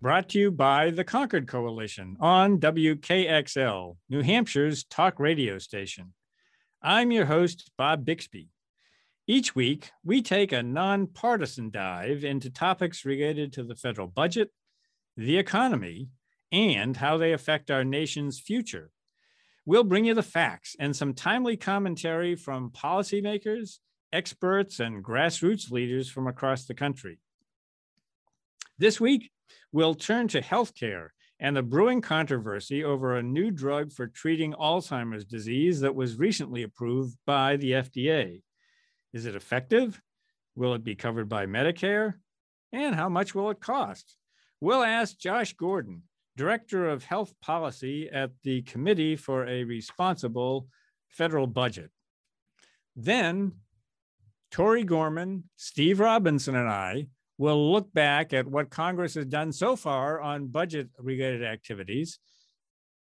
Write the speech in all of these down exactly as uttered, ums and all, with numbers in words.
brought to you by the Concord Coalition on W K X L, New Hampshire's talk radio station. I'm your host, Bob Bixby. Each week, we take a nonpartisan dive into topics related to the federal budget, the economy, and how they affect our nation's future. We'll bring you the facts and some timely commentary from policymakers, experts, and grassroots leaders from across the country. This week, we'll turn to healthcare and the brewing controversy over a new drug for treating Alzheimer's disease that was recently approved by the F D A. Is it effective? Will it be covered by Medicare? And how much will it cost? We'll ask Josh Gordon, Director of Health Policy at the Committee for a Responsible Federal Budget. Then, Tori Gorman, Steve Robinson, and I we'll look back at what Congress has done so far on budget-related activities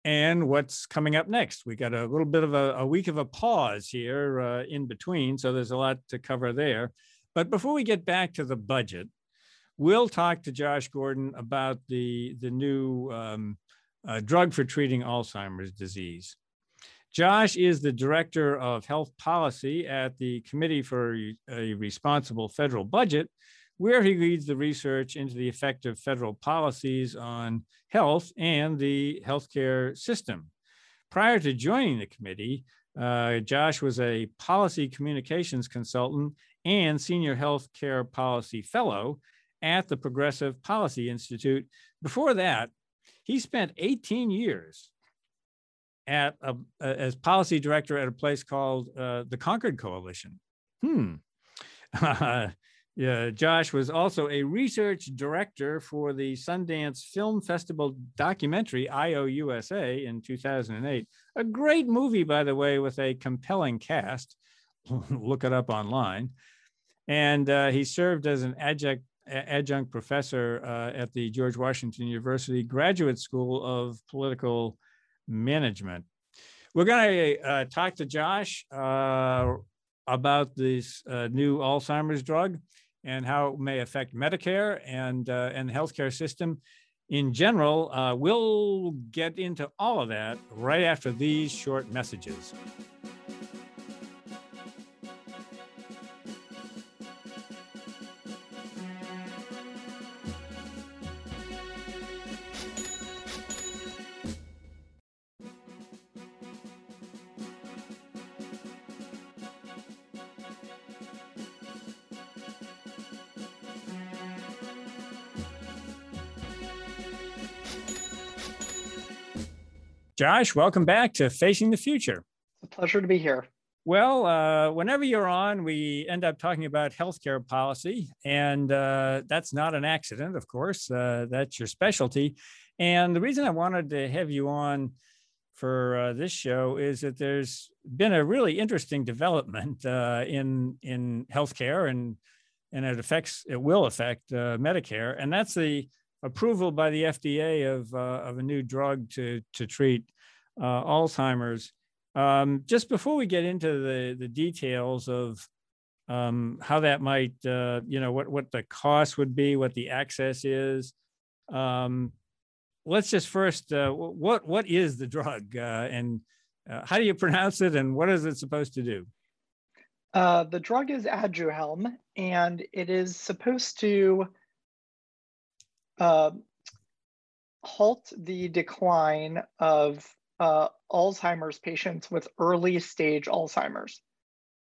and what's coming up next. We got a little bit of a, a week of a pause here uh, in between, so there's a lot to cover there. But before we get back to the budget, we'll talk to Josh Gordon about the, the new um, uh, drug for treating Alzheimer's disease. Josh is the Director of Health Policy at the Committee for a Responsible Federal Budget, where he leads the research into the effect of federal policies on health and the healthcare system. Prior to joining the committee, uh, Josh was a policy communications consultant and senior healthcare policy fellow at the Progressive Policy Institute. Before that, he spent eighteen years at a, as policy director at a place called uh, the Concord Coalition. Hmm. Yeah, Josh was also a research director for the Sundance Film Festival documentary I O U S A in two thousand eight. A great movie, by the way, with a compelling cast. Look it up online. And uh, he served as an adjunct, adjunct professor uh, at the George Washington University Graduate School of Political Management. We're going to uh, talk to Josh uh, about this uh, new Alzheimer's drug and how it may affect Medicare and, uh, and the healthcare system in general. Uh, we'll get into all of that right after these short messages. Josh, welcome back to Facing the Future. It's a pleasure to be here. Well, uh, whenever you're on, we end up talking about healthcare policy, and uh, that's not an accident, of course. Uh, that's your specialty. And the reason I wanted to have you on for uh, this show is that there's been a really interesting development uh, in in healthcare, and and it affects it will affect uh, Medicare, and that's the approval by the F D A of uh, of a new drug to to treat uh, Alzheimer's. Um, just before we get into the, the details of um, how that might, uh, you know, what, what the cost would be, what the access is, um, let's just first, uh, what what is the drug uh, and uh, how do you pronounce it and what is it supposed to do? Uh, the drug is Aduhelm, and it is supposed to Uh, halt the decline of uh, Alzheimer's patients with early stage Alzheimer's.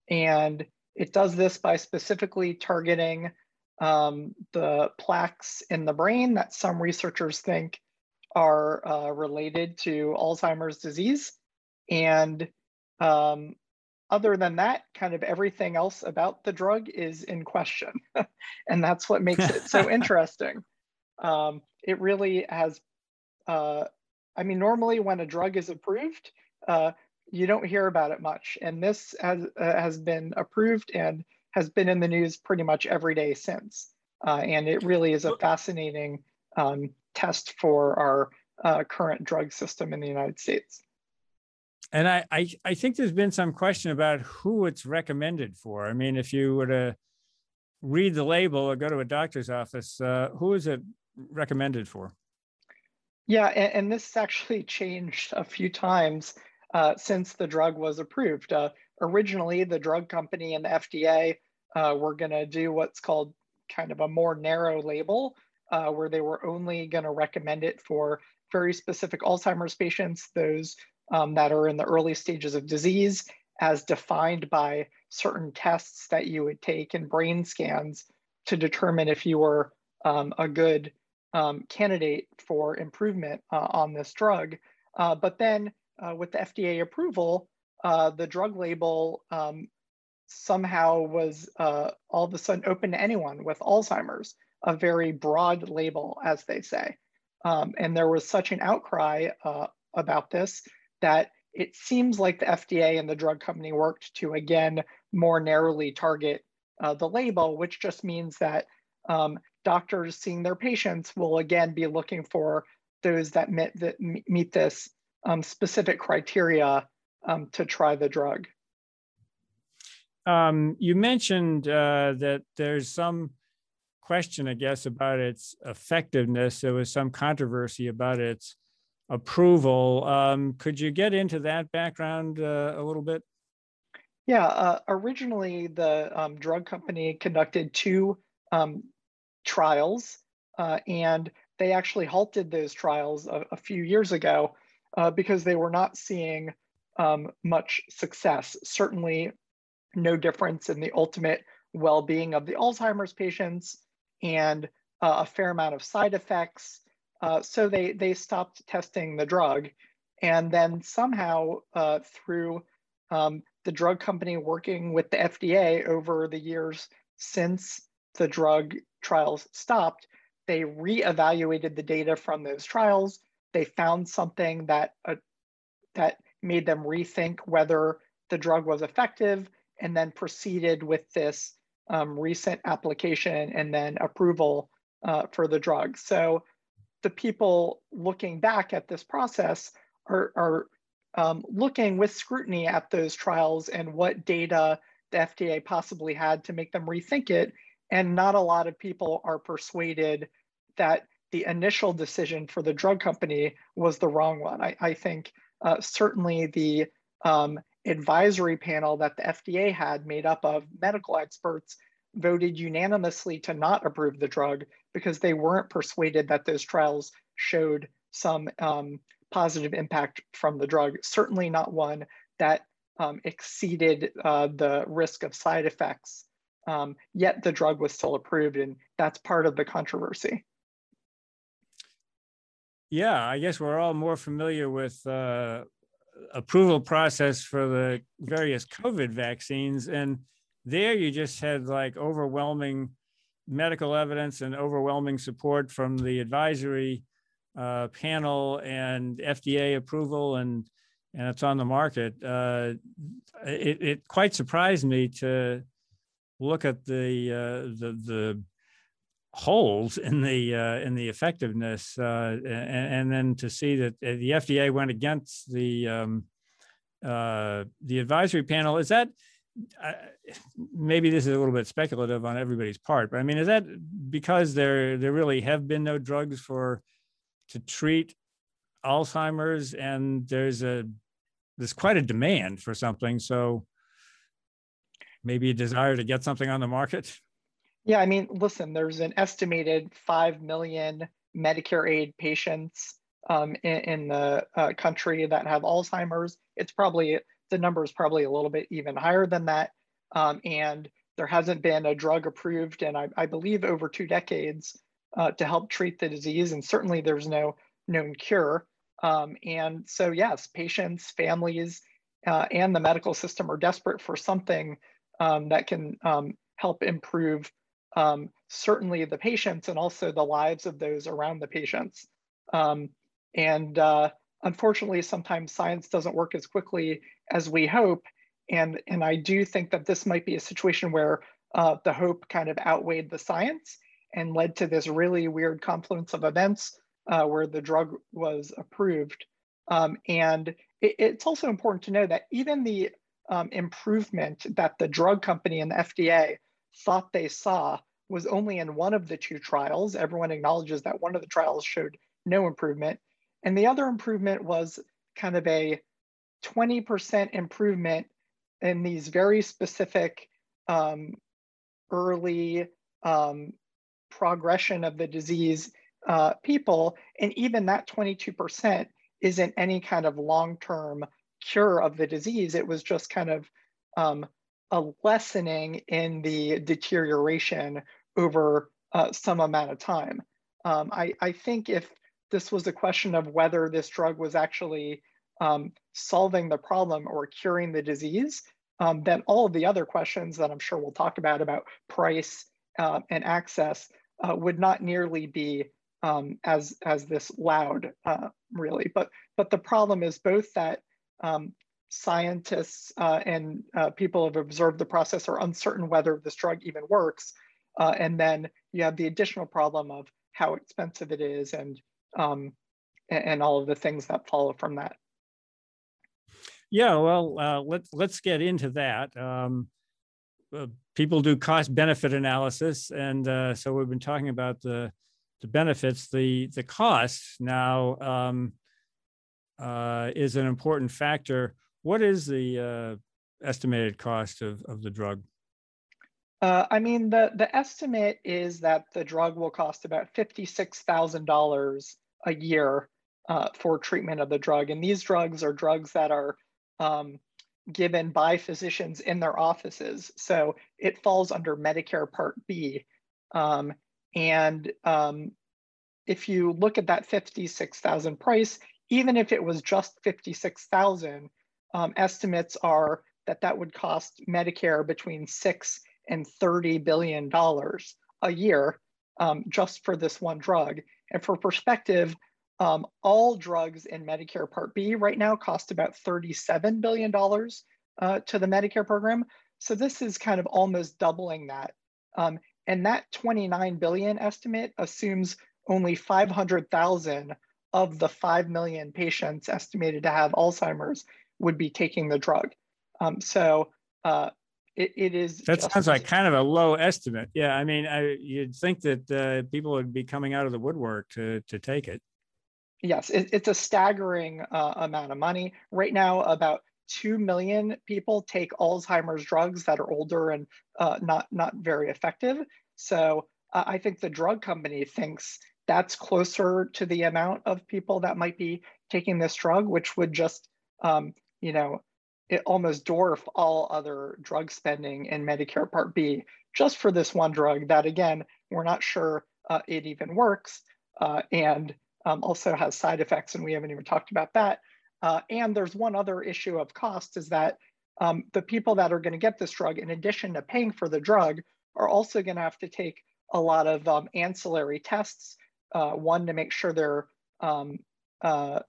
And it does this by specifically targeting um, the plaques in the brain that some researchers think are uh, related to Alzheimer's disease. And um, other than that, kind of everything else about the drug is in question. And that's what makes it so interesting. Um, it really has uh, I mean, normally when a drug is approved, uh, you don't hear about it much. And this has, uh, has been approved and has been in the news pretty much every day since. Uh, and it really is a fascinating um, test for our uh, current drug system in the United States. And I, I, I think there's been some question about who it's recommended for. I mean, if you were to read the label or go to a doctor's office, uh, who is it recommended for? Yeah, and, and this actually changed a few times uh, since the drug was approved. Uh, originally, the drug company and the F D A uh, were going to do what's called kind of a more narrow label, uh, where they were only going to recommend it for very specific Alzheimer's patients, those Um, that are in the early stages of disease as defined by certain tests that you would take and brain scans to determine if you were um, a good um, candidate for improvement uh, on this drug. Uh, but then uh, with the F D A approval, uh, the drug label um, somehow was uh, all of a sudden open to anyone with Alzheimer's, a very broad label, as they say. Um, and there was such an outcry uh, about this that it seems like the F D A and the drug company worked to, again, more narrowly target uh, the label, which just means that um, doctors seeing their patients will, again, be looking for those that meet, that meet this um, specific criteria um, to try the drug. Um, you mentioned uh, that there's some question, I guess, about its effectiveness. There was some controversy about its approval. Um, could you get into that background uh, a little bit? Yeah, uh, originally the um, drug company conducted two um, trials, uh, and they actually halted those trials a, a few years ago uh, because they were not seeing um, much success. Certainly no difference in the ultimate well-being of the Alzheimer's patients and uh, a fair amount of side effects. Uh, so they, they stopped testing the drug. And then somehow uh, through um, the drug company working with the F D A over the years since the drug trials stopped, they reevaluated the data from those trials. They found something that, uh, that made them rethink whether the drug was effective, and then proceeded with this um, recent application and then approval uh, for the drug. So the people looking back at this process are, are um, looking with scrutiny at those trials and what data the F D A possibly had to make them rethink it. And not a lot of people are persuaded that the initial decision for the drug company was the wrong one. I, I think uh, certainly the um, advisory panel that the F D A had, made up of medical experts, voted unanimously to not approve the drug because they weren't persuaded that those trials showed some um, positive impact from the drug, certainly not one that um, exceeded uh, the risk of side effects, um, yet the drug was still approved, and that's part of the controversy. Yeah, I guess we're all more familiar with uh, approval process for the various COVID vaccines, and there you just had like overwhelming medical evidence and overwhelming support from the advisory uh, panel and F D A approval, and and it's on the market. Uh, it, it quite surprised me to look at the uh, the, the holes in the uh, in the effectiveness, uh, and, and then to see that the F D A went against the um, uh, the advisory panel. Is that I, maybe this is a little bit speculative on everybody's part, but I mean, is that because there there really have been no drugs for to treat Alzheimer's, and there's a there's quite a demand for something, so maybe a desire to get something on the market? Yeah, I mean, listen, there's an estimated five million Medicare aid patients um, in, in the uh, country that have Alzheimer's. It's probably The number is probably a little bit even higher than that. Um, and there hasn't been a drug approved in, I, I believe, over two decades uh, to help treat the disease. And certainly there's no known cure. Um, and so, yes, patients, families, uh, and the medical system are desperate for something um, that can um, help improve um, certainly the patients and also the lives of those around the patients. Um, and uh, unfortunately, sometimes science doesn't work as quickly as we hope. And, and I do think that this might be a situation where uh, the hope kind of outweighed the science and led to this really weird confluence of events uh, where the drug was approved. Um, and it, it's also important to know that even the um, improvement that the drug company and the F D A thought they saw was only in one of the two trials. Everyone acknowledges that one of the trials showed no improvement. And the other improvement was kind of a twenty percent improvement in these very specific um, early um, progression of the disease uh, people. And even that twenty-two percent isn't any kind of long-term cure of the disease. It was just kind of um, a lessening in the deterioration over uh, some amount of time. Um, I, I think if this was a question of whether this drug was actually um, solving the problem or curing the disease, um, then all of the other questions that I'm sure we'll talk about, about price uh, and access, uh, would not nearly be Um, as as this loud, uh, really. But but the problem is both that um, scientists uh, and uh, people who have observed the process are uncertain whether this drug even works, uh, and then you have the additional problem of how expensive it is and um, and, and all of the things that follow from that. Yeah, well, uh, let's let's get into that. Um, uh, people do cost benefit analysis, and uh, so we've been talking about the. The benefits, the the costs now um, uh, is an important factor. What is the uh, estimated cost of, of the drug? Uh, I mean, the, the estimate is that the drug will cost about fifty-six thousand dollars a year uh, for treatment of the drug. And these drugs are drugs that are um, given by physicians in their offices. So it falls under Medicare Part B. Um, And um, if you look at that fifty-six thousand price, even if it was just fifty-six thousand, um, estimates are that that would cost Medicare between six and thirty billion dollars a year um, just for this one drug. And for perspective, um, all drugs in Medicare Part B right now cost about thirty-seven billion dollars uh, to the Medicare program. So this is kind of almost doubling that. Um, And that twenty-nine billion estimate assumes only five hundred thousand of the five million patients estimated to have Alzheimer's would be taking the drug. Um, so uh, it, it is. That just sounds like kind of a low estimate. Yeah, I mean, I, you'd think that uh, people would be coming out of the woodwork to, to take it. Yes, it, it's a staggering uh, amount of money. Right now, about two million people take Alzheimer's drugs that are older and uh, not, not very effective. So uh, I think the drug company thinks that's closer to the amount of people that might be taking this drug, which would just, um, you know, it almost dwarf all other drug spending in Medicare Part B just for this one drug that, again, we're not sure uh, it even works uh, and um, also has side effects. And we haven't even talked about that. Uh, and there's one other issue of cost is that um, the people that are going to get this drug, in addition to paying for the drug, are also going to have to take a lot of um, ancillary tests. Uh, one, to make sure they're um, uh,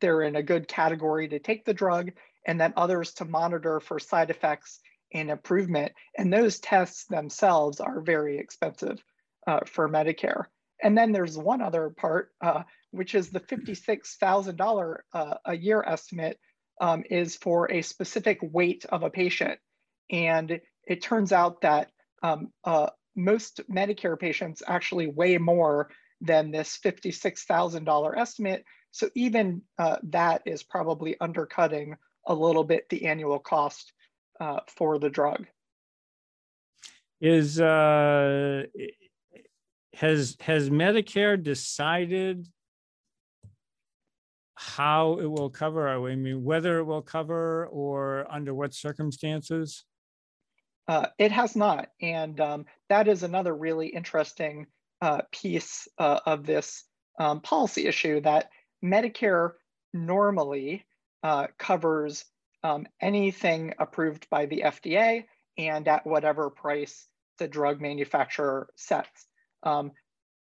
they're in a good category to take the drug, and then others to monitor for side effects and improvement. And those tests themselves are very expensive uh, for Medicare. And then there's one other part, uh, which is the fifty-six thousand dollars uh, a year estimate um, is for a specific weight of a patient. And it turns out that um, uh, most Medicare patients actually weigh more than this fifty-six thousand dollars estimate. So even uh, that is probably undercutting a little bit the annual cost uh, for the drug. Is uh, has has Medicare decided how it will cover? I mean, whether it will cover or under what circumstances? Uh, it has not. And um, that is another really interesting uh, piece uh, of this um, policy issue, that Medicare normally uh, covers um, anything approved by the F D A and at whatever price the drug manufacturer sets. Um,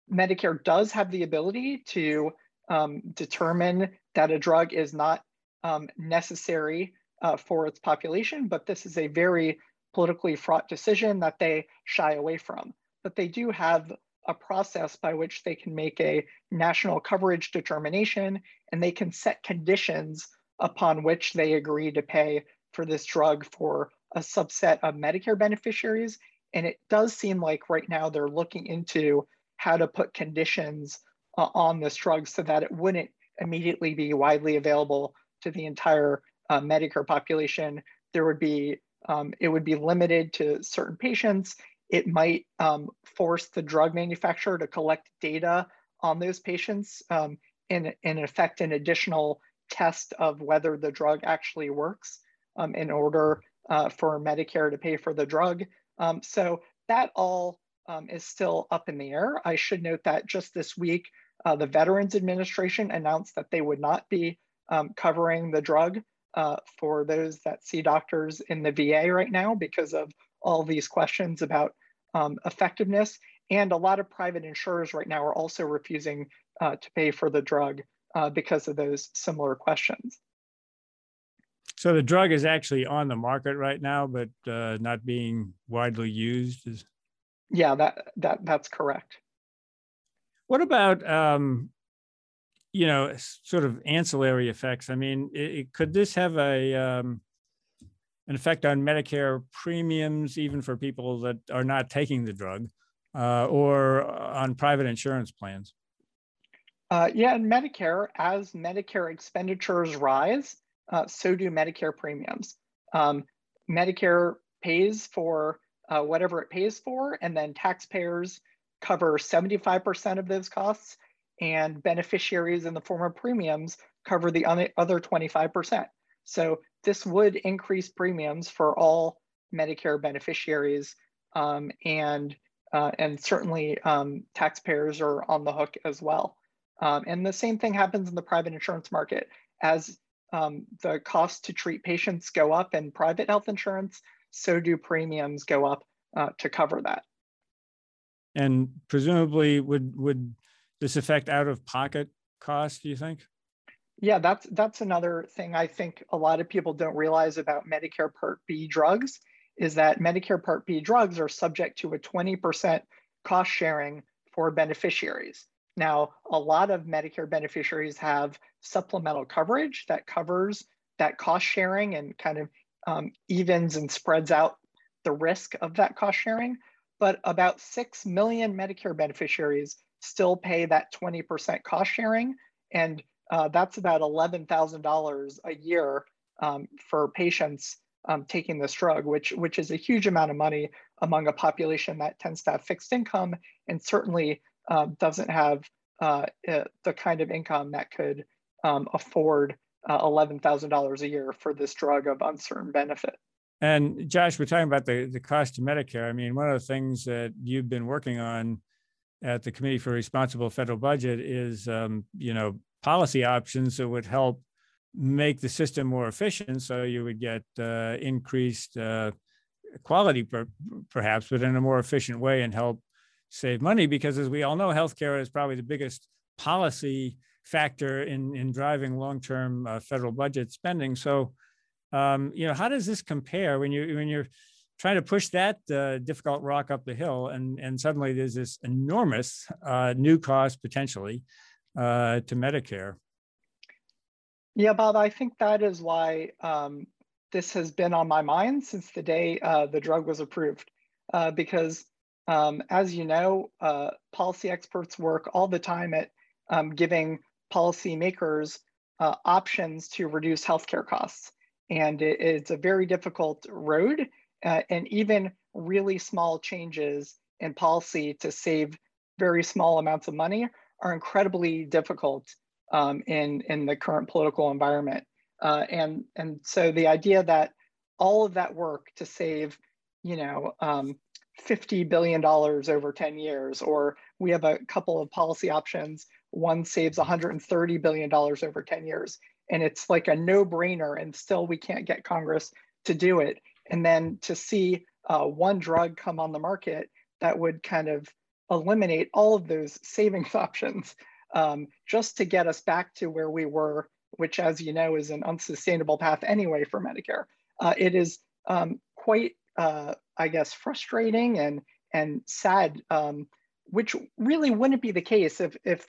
Medicare does have the ability to um, determine that a drug is not um, necessary uh, for its population, but this is a very politically fraught decision that they shy away from. But they do have a process by which they can make a national coverage determination, and they can set conditions upon which they agree to pay for this drug for a subset of Medicare beneficiaries. And it does seem like right now they're looking into how to put conditions uh, on this drug so that it wouldn't immediately be widely available to the entire uh, Medicare population. There would be, um, it would be limited to certain patients. It might um, force the drug manufacturer to collect data on those patients um, and, and affect an additional test of whether the drug actually works um, in order uh, for Medicare to pay for the drug. Um, so that all um, is still up in the air. I should note that just this week, uh, the Veterans Administration announced that they would not be um, covering the drug uh, for those that see doctors in the V A right now because of all these questions about um, effectiveness. And a lot of private insurers right now are also refusing uh, to pay for the drug uh, because of those similar questions. So the drug is actually on the market right now, but uh, not being widely used? Is... Yeah, that, that, that's correct. What about, um, you know, sort of ancillary effects? I mean, it, it, could this have a, um, an effect on Medicare premiums, even for people that are not taking the drug, uh, or on private insurance plans? Uh, yeah, in Medicare, as Medicare expenditures rise, Uh, so do Medicare premiums. Um, Medicare pays for uh, whatever it pays for, and then taxpayers cover seventy-five percent of those costs, and beneficiaries in the form of premiums cover the other twenty-five percent. So this would increase premiums for all Medicare beneficiaries, um, and, uh, and certainly um, taxpayers are on the hook as well. Um, and the same thing happens in the private insurance market. As Um, the cost to treat patients go up in private health insurance, so do premiums go up uh, to cover that. And presumably, would would this affect out-of-pocket costs, do you think? Yeah, that's, that's another thing I think a lot of people don't realize about Medicare Part B drugs, is that Medicare Part B drugs are subject to a twenty percent cost sharing for beneficiaries. Now, a lot of Medicare beneficiaries have supplemental coverage that covers that cost sharing and kind of um, evens and spreads out the risk of that cost sharing. But about six million Medicare beneficiaries still pay that twenty percent cost sharing. And uh, that's about eleven thousand dollars a year um, for patients um, taking this drug, which, which is a huge amount of money among a population that tends to have fixed income and certainly Uh, doesn't have uh, uh, the kind of income that could um, afford uh, eleven thousand dollars a year for this drug of uncertain benefit. And Josh, we're talking about the, the cost to Medicare. I mean, one of the things that you've been working on at the Committee for a Responsible Federal Budget is, um, you know, policy options that would help make the system more efficient. So you would get uh, increased uh, quality, per, perhaps, but in a more efficient way, and help save money, because as we all know, healthcare is probably the biggest policy factor in, in driving long-term uh, federal budget spending. So, um, you know, how does this compare when you when you're trying to push that uh, difficult rock up the hill, and and suddenly there's this enormous uh, new cost potentially uh, to Medicare? Yeah, Bob, I think that is why um, this has been on my mind since the day uh, the drug was approved, uh, because. Um, as you know, uh, policy experts work all the time at um, giving policymakers uh, options to reduce healthcare costs. And it, it's a very difficult road, uh, and even really small changes in policy to save very small amounts of money are incredibly difficult um, in, in the current political environment. Uh, and, and so the idea that all of that work to save, you know, um, fifty billion dollars over ten years, or we have a couple of policy options. One saves one hundred thirty billion dollars over ten years. And it's like a no-brainer, and still we can't get Congress to do it. And then to see uh, one drug come on the market that would kind of eliminate all of those savings options um, just to get us back to where we were which, as you know, is an unsustainable path anyway for Medicare. Uh, it is um, quite, uh, I guess, frustrating and and sad, um, which really wouldn't be the case if if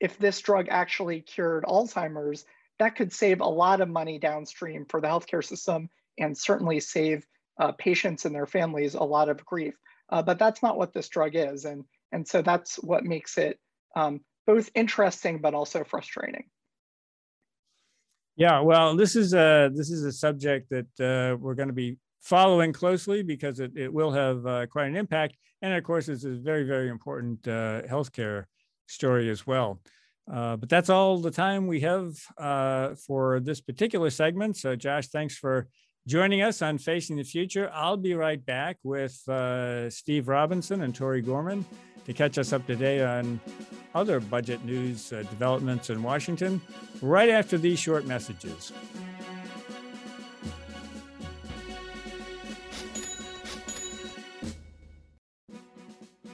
if this drug actually cured Alzheimer's. That could save a lot of money downstream for the healthcare system and certainly save uh, patients and their families a lot of grief. Uh, but that's not what this drug is, and and so that's what makes it um, both interesting but also frustrating. Yeah, well, this is a this is a subject that uh, we're going to be following closely because it, it will have uh, quite an impact, and of course, it's a very very important uh, healthcare story as well. Uh, but that's all the time we have uh, for this particular segment. So, Josh, thanks for joining us on Facing the Future. I'll be right back with uh, Steve Robinson and Tori Gorman to catch us up to date on other budget news uh, developments in Washington right after these short messages.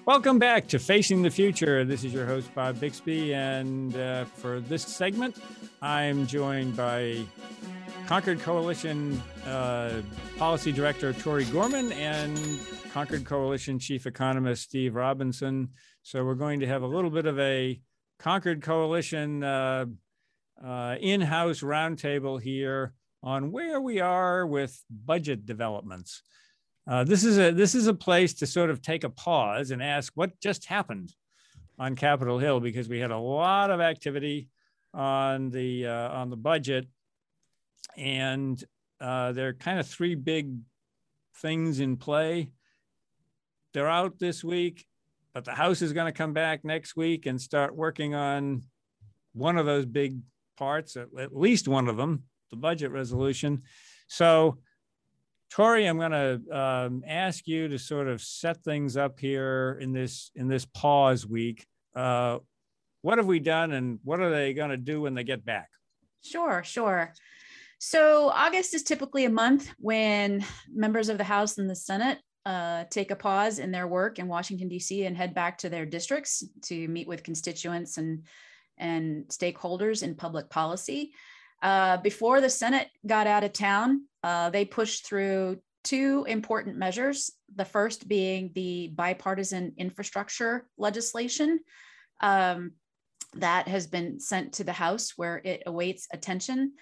Welcome back to Facing the Future. This is your host, Bob Bixby. And uh, for this segment, I'm joined by Concord Coalition uh, Policy Director Tori Gorman and Concord Coalition Chief Economist Steve Robinson. So we're going to have a little bit of a Concord Coalition uh, uh, in-house roundtable here on where we are with budget developments. Uh, this is a this is a place to sort of take a pause and ask what just happened on Capitol Hill, because we had a lot of activity on the uh, on the budget, and uh, there are kind of three big things in play. They're out this week, but the House is going to come back next week and start working on one of those big parts, at, at least one of them, the budget resolution. So, Tori, I'm going to um, ask you to sort of set things up here in this in this pause week. Uh, what have we done, and what are they going to do when they get back? Sure, sure. So August is typically a month when members of the House and the Senate uh, take a pause in their work in Washington, D C, and head back to their districts to meet with constituents and and stakeholders in public policy. Uh, before the Senate got out of town, uh, they pushed through two important measures, the first being the bipartisan infrastructure legislation um, that has been sent to the House where it awaits attention.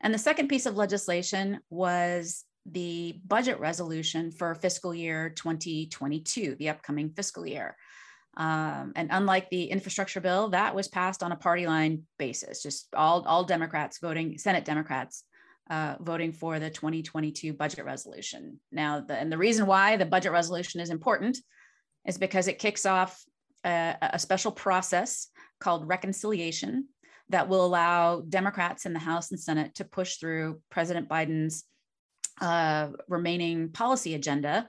And the second piece of legislation was the budget resolution for fiscal year twenty twenty-two, the upcoming fiscal year. Um, and unlike the infrastructure bill, that was passed on a party line basis, just all, all Democrats voting, Senate Democrats uh, voting for the twenty twenty-two budget resolution. Now, the, and the reason why the budget resolution is important is because it kicks off a, a special process called reconciliation that will allow Democrats in the House and Senate to push through President Biden's uh, remaining policy agenda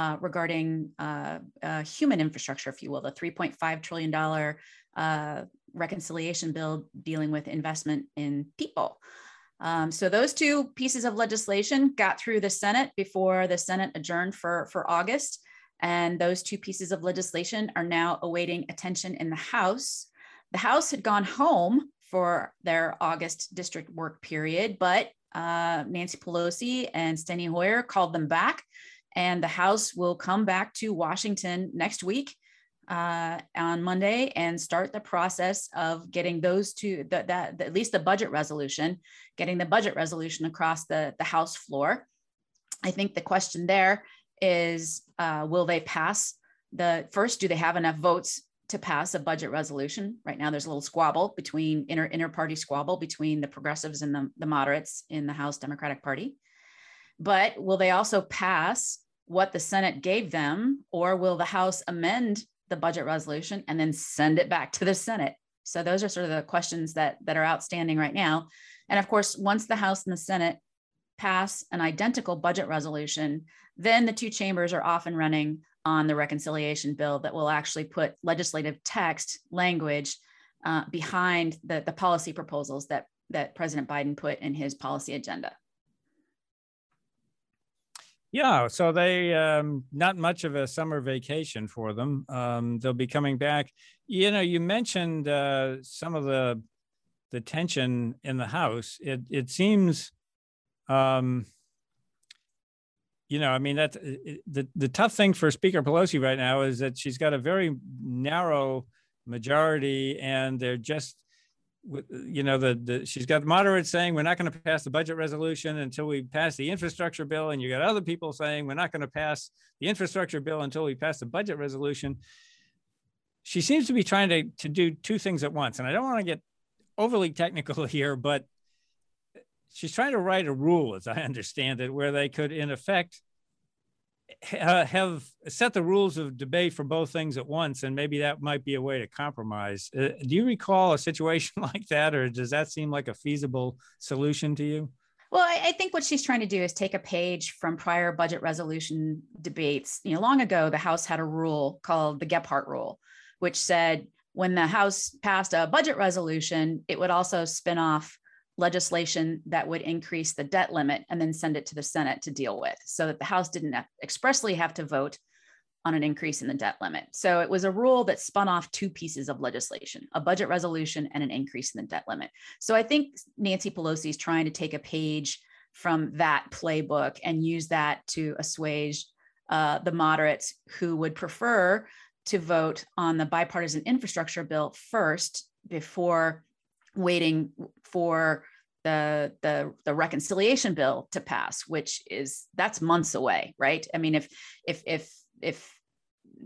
Uh, regarding uh, uh, human infrastructure, if you will, the three point five trillion dollars uh, reconciliation bill dealing with investment in people. Um, so those two pieces of legislation got through the Senate before the Senate adjourned for, for August. And those two pieces of legislation are now awaiting attention in the House. The House had gone home for their August district work period, but uh, Nancy Pelosi and Steny Hoyer called them back. And the House will come back to Washington next week uh, on Monday and start the process of getting those two, the, that, the, at least the budget resolution, getting the budget resolution across the, the House floor. I think the question there is, uh, will they pass the, first, do they have enough votes to pass a budget resolution? Right now, there's a little squabble between, inter, inter-party squabble between the progressives and the, the moderates in the House Democratic Party. But will they also pass what the Senate gave them, or will the House amend the budget resolution and then send it back to the Senate? So those are sort of the questions that, that are outstanding right now. And of course, once the House and the Senate pass an identical budget resolution, then the two chambers are off and running on the reconciliation bill that will actually put legislative text language uh, behind the, the policy proposals that, that President Biden put in his policy agenda. Yeah, so they, um, not much of a summer vacation for them. Um, they'll be coming back. You know, you mentioned uh, some of the the tension in the House. It it seems, um, you know, I mean, that's the the tough thing for Speaker Pelosi right now is that she's got a very narrow majority, and they're just, you know, the, the she's got moderates saying we're not going to pass the budget resolution until we pass the infrastructure bill, and you got other people saying we're not going to pass the infrastructure bill until we pass the budget resolution. She seems to be trying to to do two things at once, and I don't want to get overly technical here, but she's trying to write a rule, as I understand it, where they could, in effect, ha have set the rules of debate for both things at once, and maybe that might be a way to compromise. Uh, do you recall a situation like that, or does that seem like a feasible solution to you? Well, I, I think what she's trying to do is take a page from prior budget resolution debates. You know, long ago, the House had a rule called the Gephardt rule, which said when the House passed a budget resolution, it would also spin off legislation that would increase the debt limit and then send it to the Senate to deal with, so that the House didn't expressly have to vote on an increase in the debt limit. So it was a rule that spun off two pieces of legislation, a budget resolution and an increase in the debt limit. So I think Nancy Pelosi is trying to take a page from that playbook and use that to assuage uh, the moderates who would prefer to vote on the bipartisan infrastructure bill first before waiting for the, the the reconciliation bill to pass, which is that's months away, right? I mean, if if if if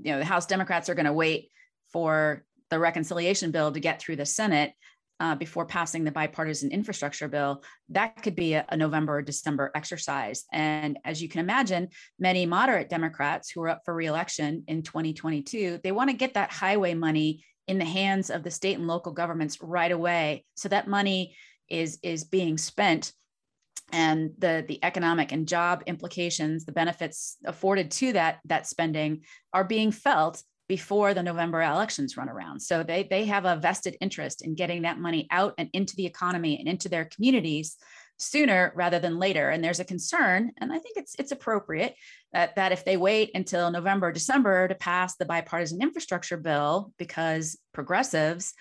you know the House Democrats are going to wait for the reconciliation bill to get through the Senate uh, before passing the bipartisan infrastructure bill, that could be a, a November or December exercise. And as you can imagine, many moderate Democrats who are up for re-election in twenty twenty-two, they want to get that highway money in the hands of the state and local governments right away. So that money is, is being spent, and the, the economic and job implications, the benefits afforded to that, that spending are being felt before the November elections run around. So they, they have a vested interest in getting that money out and into the economy and into their communities sooner rather than later. And there's a concern, and I think it's it's appropriate, that, that if they wait until November, December to pass the bipartisan infrastructure bill, because progressives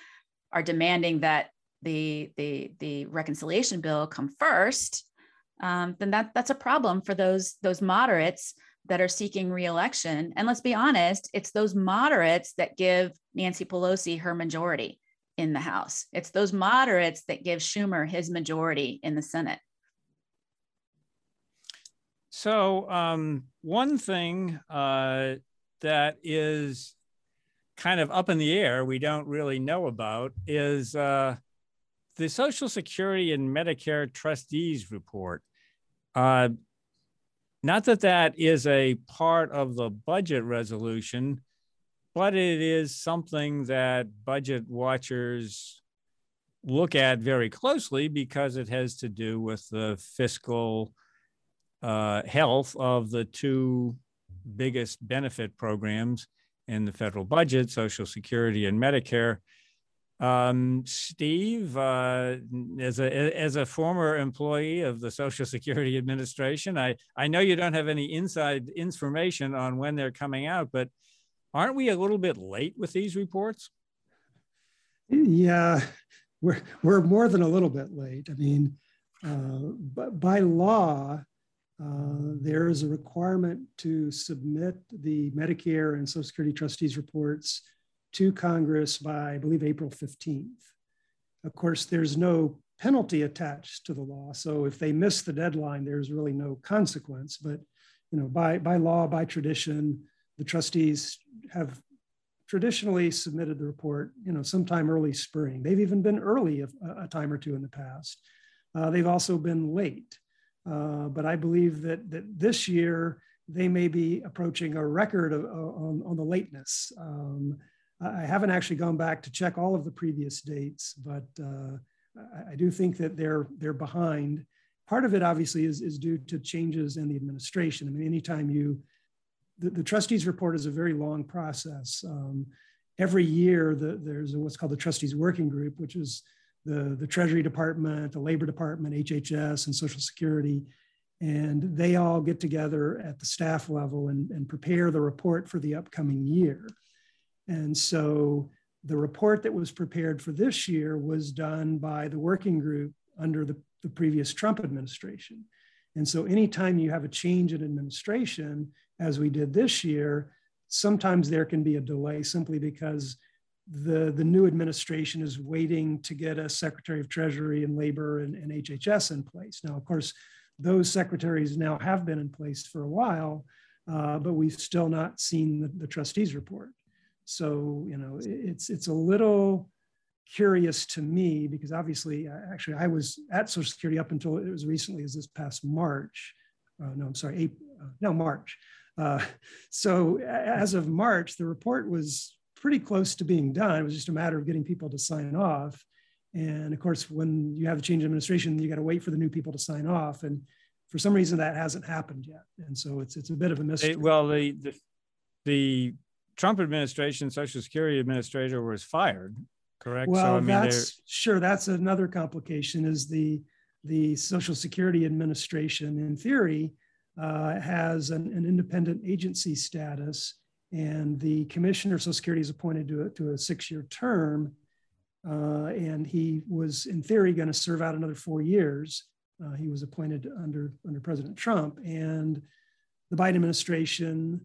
are demanding that the, the, the reconciliation bill come first, um, then that, that's a problem for those, those moderates that are seeking re-election. And let's be honest, it's those moderates that give Nancy Pelosi her majority in the House. It's those moderates that give Schumer his majority in the Senate. So um, one thing uh, that is kind of up in the air, we don't really know about, is uh, the Social Security and Medicare Trustees Report. Uh, not that that is a part of the budget resolution, but it is something that budget watchers look at very closely because it has to do with the fiscal uh, health of the two biggest benefit programs in the federal budget, Social Security and Medicare. Um, Steve, uh, as a, as a former employee of the Social Security Administration, I, I know you don't have any inside information on when they're coming out, but aren't we a little bit late with these reports? Yeah, we're, we're more than a little bit late. I mean, uh, but by law, uh, there is a requirement to submit the Medicare and Social Security Trustees reports to Congress by, I believe, April fifteenth. Of course, there's no penalty attached to the law. So if they miss the deadline, there's really no consequence. But, you know, by, by law, by tradition, the trustees have traditionally submitted the report, you know, sometime early spring. They've even been early a, a time or two in the past. Uh, they've also been late. Uh, but I believe that, that this year, they may be approaching a record of, uh, on, on the lateness. Um, I haven't actually gone back to check all of the previous dates, but uh, I, I do think that they're, they're behind. Part of it, obviously, is, is due to changes in the administration. I mean, anytime you The, the trustees report is a very long process. Um, every year, the, there's a, what's called the trustees working group, which is the, the Treasury Department, the Labor Department, H H S, and Social Security. And they all get together at the staff level and, and prepare the report for the upcoming year. And so The report that was prepared for this year was done by the working group under the, the previous Trump administration. And so anytime you have a change in administration, as we did this year, sometimes there can be a delay simply because the, the new administration is waiting to get a Secretary of Treasury and Labor and, and H H S in place. Now, of course, those secretaries now have been in place for a while, uh, but we've still not seen the, the trustees report. So, you know, it's, it's a little curious to me because obviously, actually, I was at Social Security up until it was recently as this past March. Uh, no, I'm sorry, April, uh, no, March. Uh, so as of March, the report was pretty close to being done. It was just a matter of getting people to sign off. And of course, when you have a change in administration, you got to wait for the new people to sign off. And for some reason, that hasn't happened yet. And so it's, it's a bit of a mystery. It, well, the, the, the Trump administration, Social Security administrator was fired, correct? Well, so, I mean, that's, sure, that's another complication is the, the Social Security administration, in theory, uh, has an, an independent agency status, and the commissioner of Social Security is appointed to a, to a six-year term, uh, and he was, in theory, going to serve out another four years. Uh, he was appointed under, under President Trump, and the Biden administration,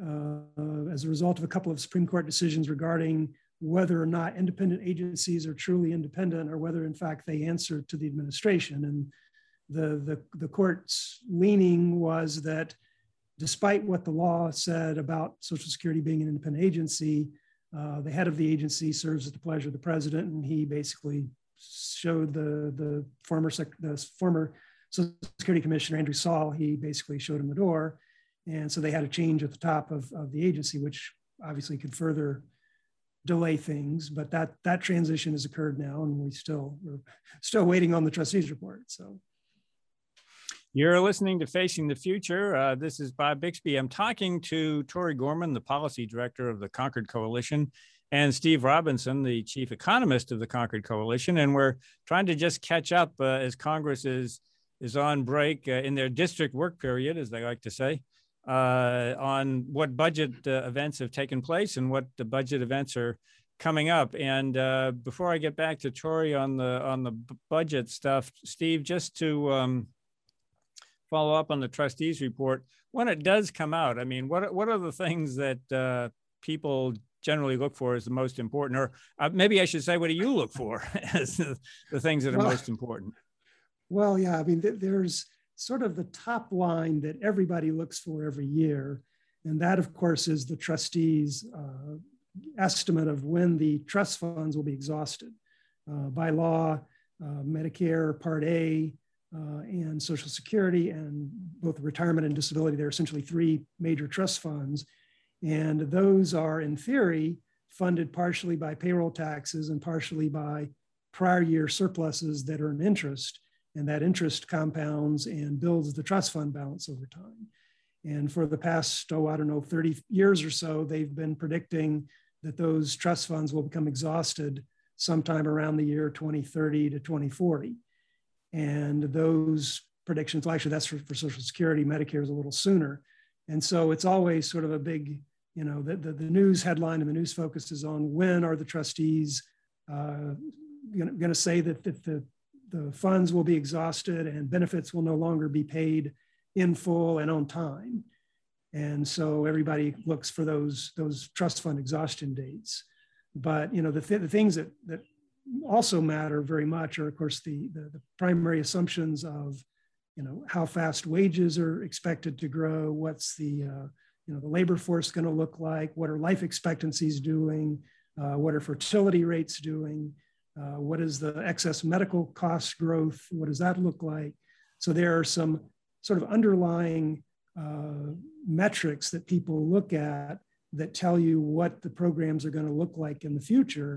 Uh, as a result of a couple of Supreme Court decisions regarding whether or not independent agencies are truly independent or whether in fact they answer to the administration. And the, the, the court's leaning was that despite what the law said about Social Security being an independent agency, uh, the head of the agency serves at the pleasure of the president, and he basically showed the, the, former, sec- the former Social Security Commissioner, Andrew Saul, he basically showed him the door. And so they had a change at the top of, of the agency, which obviously could further delay things. But that that transition has occurred now, and we still we're still waiting on the trustees report. So you're listening to Facing the Future. Uh, this is Bob Bixby. I'm talking to Tori Gorman, the policy director of the Concord Coalition, and Steve Robinson, the chief economist of the Concord Coalition, and we're trying to just catch up uh, as Congress is is on break uh, in their district work period, as they like to say. Uh, on what budget uh, events have taken place and what the budget events are coming up. And uh, before I get back to Tori on the on the budget stuff, Steve, just to um, follow up on the trustees report, when it does come out, I mean, what, what are the things that uh, people generally look for as the most important? Or uh, maybe I should say, what do you look for as the, the things that are well, most important? Well, yeah, I mean, th- there's... sort of the top line that everybody looks for every year. And that, of course, is the trustees' uh, estimate of when the trust funds will be exhausted. Uh, by law, uh, Medicare Part A uh, and Social Security and both retirement and disability, there are essentially three major trust funds. And those are, in theory, funded partially by payroll taxes and partially by prior year surpluses that earn interest. And that interest compounds and builds the trust fund balance over time. And for the past, oh, I don't know, thirty years or so, they've been predicting that those trust funds will become exhausted sometime around the year twenty thirty to twenty forty. And those predictions, well, actually that's for, for Social Security, Medicare is a little sooner. And so it's always sort of a big, you know, the, the, the news headline and the news focus is on when are the trustees uh, going to say that, that the the funds will be exhausted and benefits will no longer be paid in full and on time. And so everybody looks for those, those trust fund exhaustion dates. But, you know, the, th- the things that, that also matter very much are, of course, the, the, the primary assumptions of, you know, how fast wages are expected to grow, what's the, uh, you know, the labor force going to look like, what are life expectancies doing, uh, what are fertility rates doing, Uh, what is the excess medical cost growth? What does that look like? So there are some sort of underlying uh, metrics that people look at that tell you what the programs are going to look like in the future.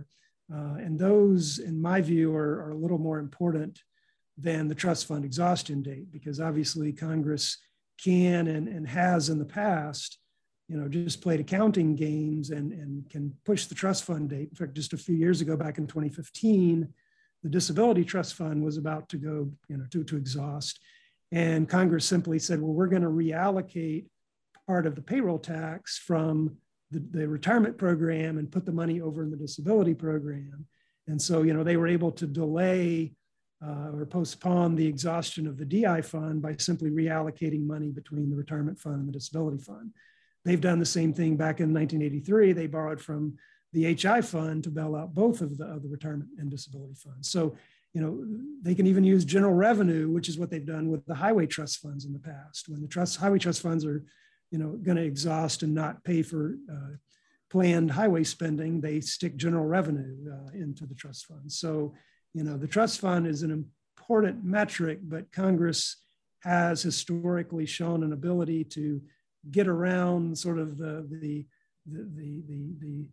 Uh, and those, in my view, are, are a little more important than the trust fund exhaustion date, because obviously Congress can and, and has in the past, you know, just played accounting games and, and can push the trust fund date. In fact, just a few years ago, back in twenty fifteen, the disability trust fund was about to go, you know, to, to exhaust. And Congress simply said, well, we're going to reallocate part of the payroll tax from the, the retirement program and put the money over in the disability program. And so, you know, they were able to delay uh, or postpone the exhaustion of the D I fund by simply reallocating money between the retirement fund and the disability fund. They've done the same thing back in nineteen eighty-three. They borrowed from the H I fund to bail out both of the, of the retirement and disability funds. So, you know, they can even use general revenue, which is what they've done with the highway trust funds in the past. When the trust highway trust funds are, you know, going to exhaust and not pay for uh, planned highway spending, they stick general revenue uh, into the trust fund. So, you know, the trust fund is an important metric, but Congress has historically shown an ability to get around sort of the the the the the, the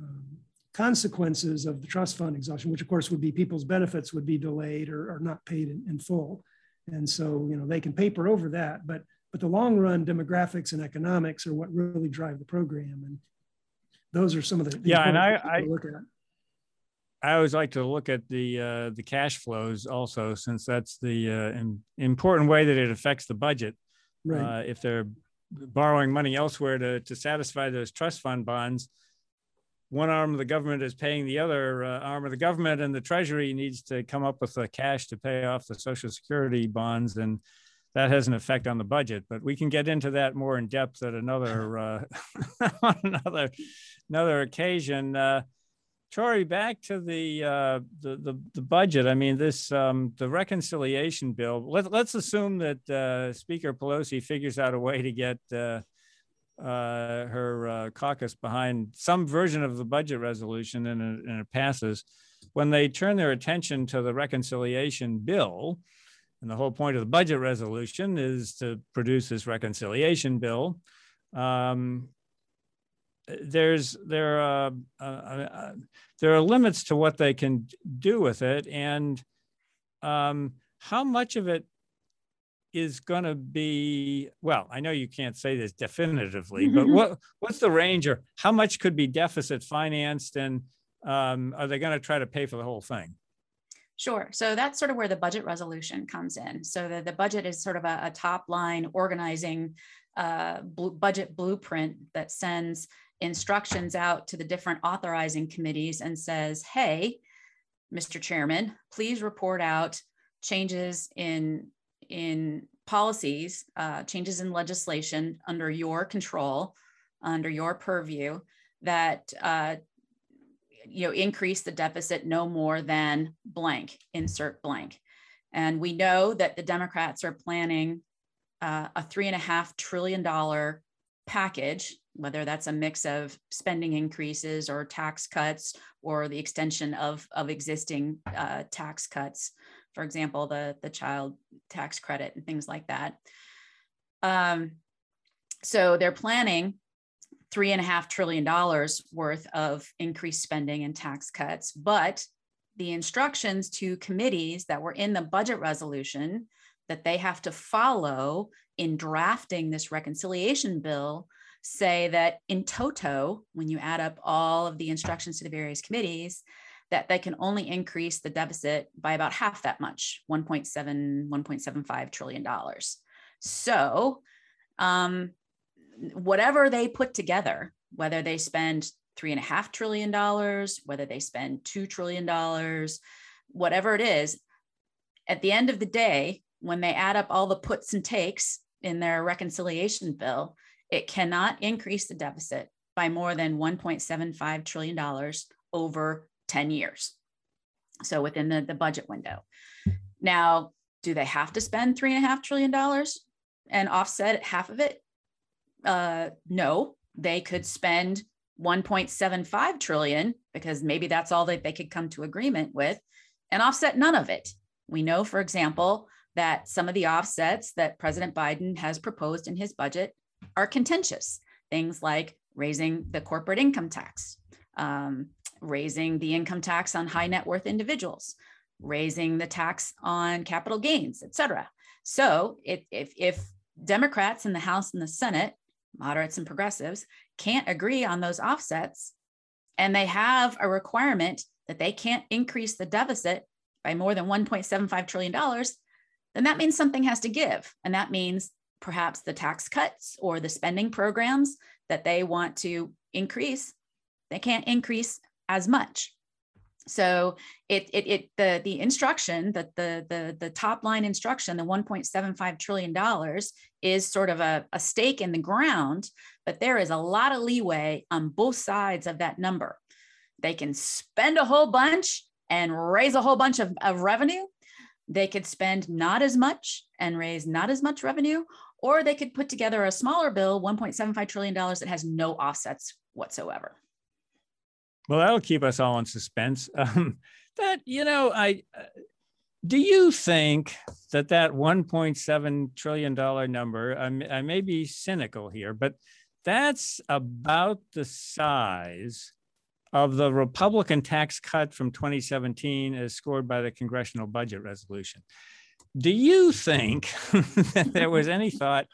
um, consequences of the trust fund exhaustion, which of course would be people's benefits would be delayed or, or not paid in, in full. And so, you know, they can paper over that, but but the long run demographics and economics are what really drive the program, and those are some of the, the yeah. And I I, look at. I always like to look at the uh, the cash flows also, since that's the uh, in, important way that it affects the budget. Right. Uh, if they're borrowing money elsewhere to, to satisfy those trust fund bonds, one arm of the government is paying the other uh, arm of the government, and the Treasury needs to come up with the cash to pay off the Social Security bonds, and that has an effect on the budget. But we can get into that more in depth at another uh, on another another occasion. Uh, Tori, back to the, uh, the the the budget. I mean, this um, the reconciliation bill. Let, let's assume that uh, Speaker Pelosi figures out a way to get uh, uh, her uh, caucus behind some version of the budget resolution, and it, and it passes. When they turn their attention to the reconciliation bill, and the whole point of the budget resolution is to produce this reconciliation bill. Um, There's there uh, uh, uh, there are limits to what they can do with it, and um, how much of it is going to be, well, I know you can't say this definitively, but what what's the range, or how much could be deficit financed, and um, are they going to try to pay for the whole thing? Sure. So that's sort of where the budget resolution comes in. So the, the budget is sort of a, a top line organizing uh, bl- budget blueprint that sends instructions out to the different authorizing committees and says, hey, Mister Chairman, please report out changes in, in policies, uh, changes in legislation under your control, under your purview that uh, you know, increase the deficit no more than blank, insert blank. And we know that the Democrats are planning uh, a three and a half trillion dollar package, whether that's a mix of spending increases or tax cuts or the extension of, of existing uh, tax cuts, for example, the, the child tax credit and things like that. Um, so they're planning three and a half trillion dollars worth of increased spending and tax cuts, but the instructions to committees that were in the budget resolution that they have to follow in drafting this reconciliation bill say that in toto, when you add up all of the instructions to the various committees, that they can only increase the deficit by about half that much, one point seven, one point seven five trillion dollars. So um, whatever they put together, whether they spend three and a half trillion dollars, whether they spend two trillion dollars, whatever it is, at the end of the day, when they add up all the puts and takes in their reconciliation bill, it cannot increase the deficit by more than one point seven five trillion dollars over ten years. So within the, the budget window. Now, do they have to spend three and a half trillion dollars and offset half of it? Uh, no, they could spend one point seven five trillion because maybe that's all that they could come to agreement with and offset none of it. We know, for example, that some of the offsets that President Biden has proposed in his budget are contentious, things like raising the corporate income tax, um, raising the income tax on high net worth individuals, raising the tax on capital gains, et cetera. So if, if, if Democrats in the House and the Senate, moderates and progressives, can't agree on those offsets, and they have a requirement that they can't increase the deficit by more than one point seven five trillion dollars, then that means something has to give. And that means perhaps the tax cuts or the spending programs that they want to increase, they can't increase as much. So it it, it the the instruction that the the the top line instruction, the one point seven five trillion dollars, is sort of a, a stake in the ground, but there is a lot of leeway on both sides of that number. They can spend a whole bunch and raise a whole bunch of, of revenue. They could spend not as much and raise not as much revenue, or they could put together a smaller bill, one point seven five trillion dollars, that has no offsets whatsoever. Well, that'll keep us all in suspense. Um, that, you know, I uh, do you think that that one point seven trillion dollars number, I, I may be cynical here, but that's about the size of the Republican tax cut from twenty seventeen as scored by the Congressional Budget Resolution. Do you think that there was any thought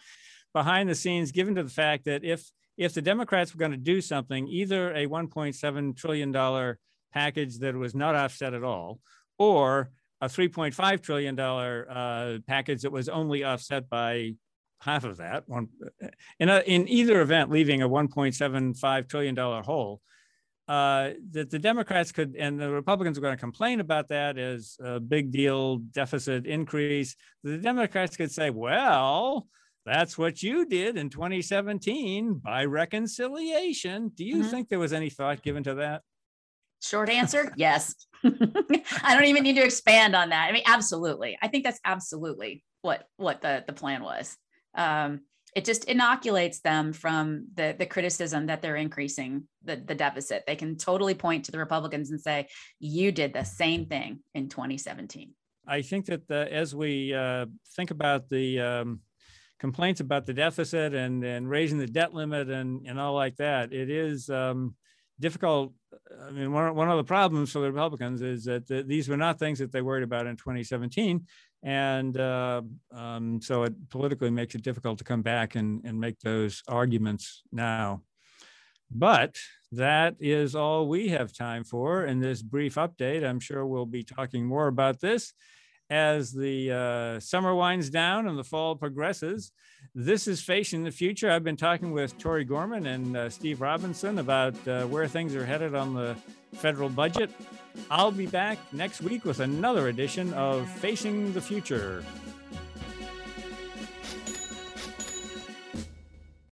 behind the scenes given to the fact that if, if the Democrats were going to do something, either a one point seven trillion dollars package that was not offset at all, or a three point five trillion dollars uh, package that was only offset by half of that, one, in, a, in either event leaving a one point seven five trillion dollars hole, Uh, that the Democrats could, and the Republicans are going to complain about that as a big deal deficit increase. The Democrats could say, well, that's what you did in twenty seventeen by reconciliation. Do you mm-hmm. think there was any thought given to that? Short answer, yes. I don't even need to expand on that. I mean, absolutely. I think that's absolutely what, what the, the plan was. Um, It just inoculates them from the, the criticism that they're increasing the, the deficit. They can totally point to the Republicans and say, you did the same thing in twenty seventeen. I think that the, as we uh, think about the um, complaints about the deficit and, and raising the debt limit and, and all like that, it is um, difficult. I mean, one, one of the problems for the Republicans is that the, these were not things that they worried about in twenty seventeen. And uh, um, so it politically makes it difficult to come back and, and make those arguments now. But that is all we have time for in this brief update. I'm sure we'll be talking more about this as the uh, summer winds down and the fall progresses. This is Facing the Future. I've been talking with Tori Gorman and uh, Steve Robinson about uh, where things are headed on the federal budget. I'll be back next week with another edition of Facing the Future.